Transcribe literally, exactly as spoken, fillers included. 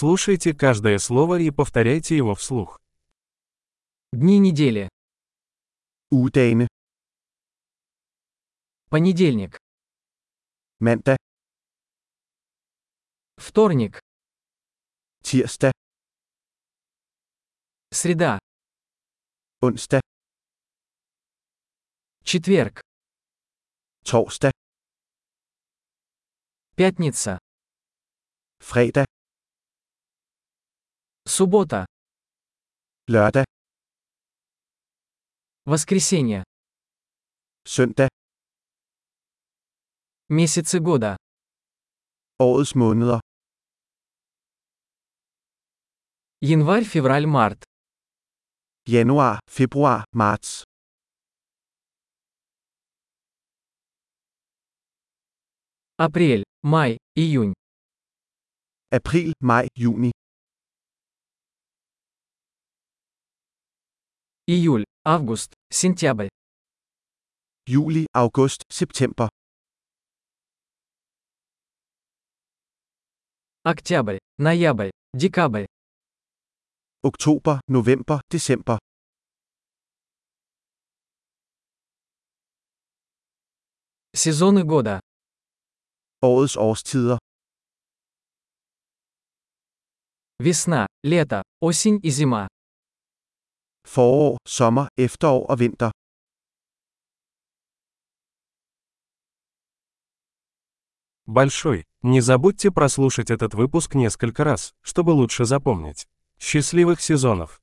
Слушайте каждое слово и повторяйте его вслух. Дни недели. Ugedagene. Понедельник. Mandag. Вторник. Tirsdag. Среда. Onsdag. Четверг. Torsdag. Пятница. Fredag. Суббота. Lørdag. Воскресенье. Søndag. Месяцы года. Årets måneder. Январь, февраль, март. Januar, februar, marts. Апрель, май, июнь. Апрель, май, июнь. Июль, август, сентябрь. Juli, август, сентябрь. Октябрь, ноябрь, декабрь. Oktober, november, december. Сезоны года. Årets årstider. Весна, лето, осень и зима. Forår, sommer, efterår og vinter. Большой. Не забудьте прослушать этот выпуск несколько раз, чтобы лучше запомнить. Счастливых сезонов!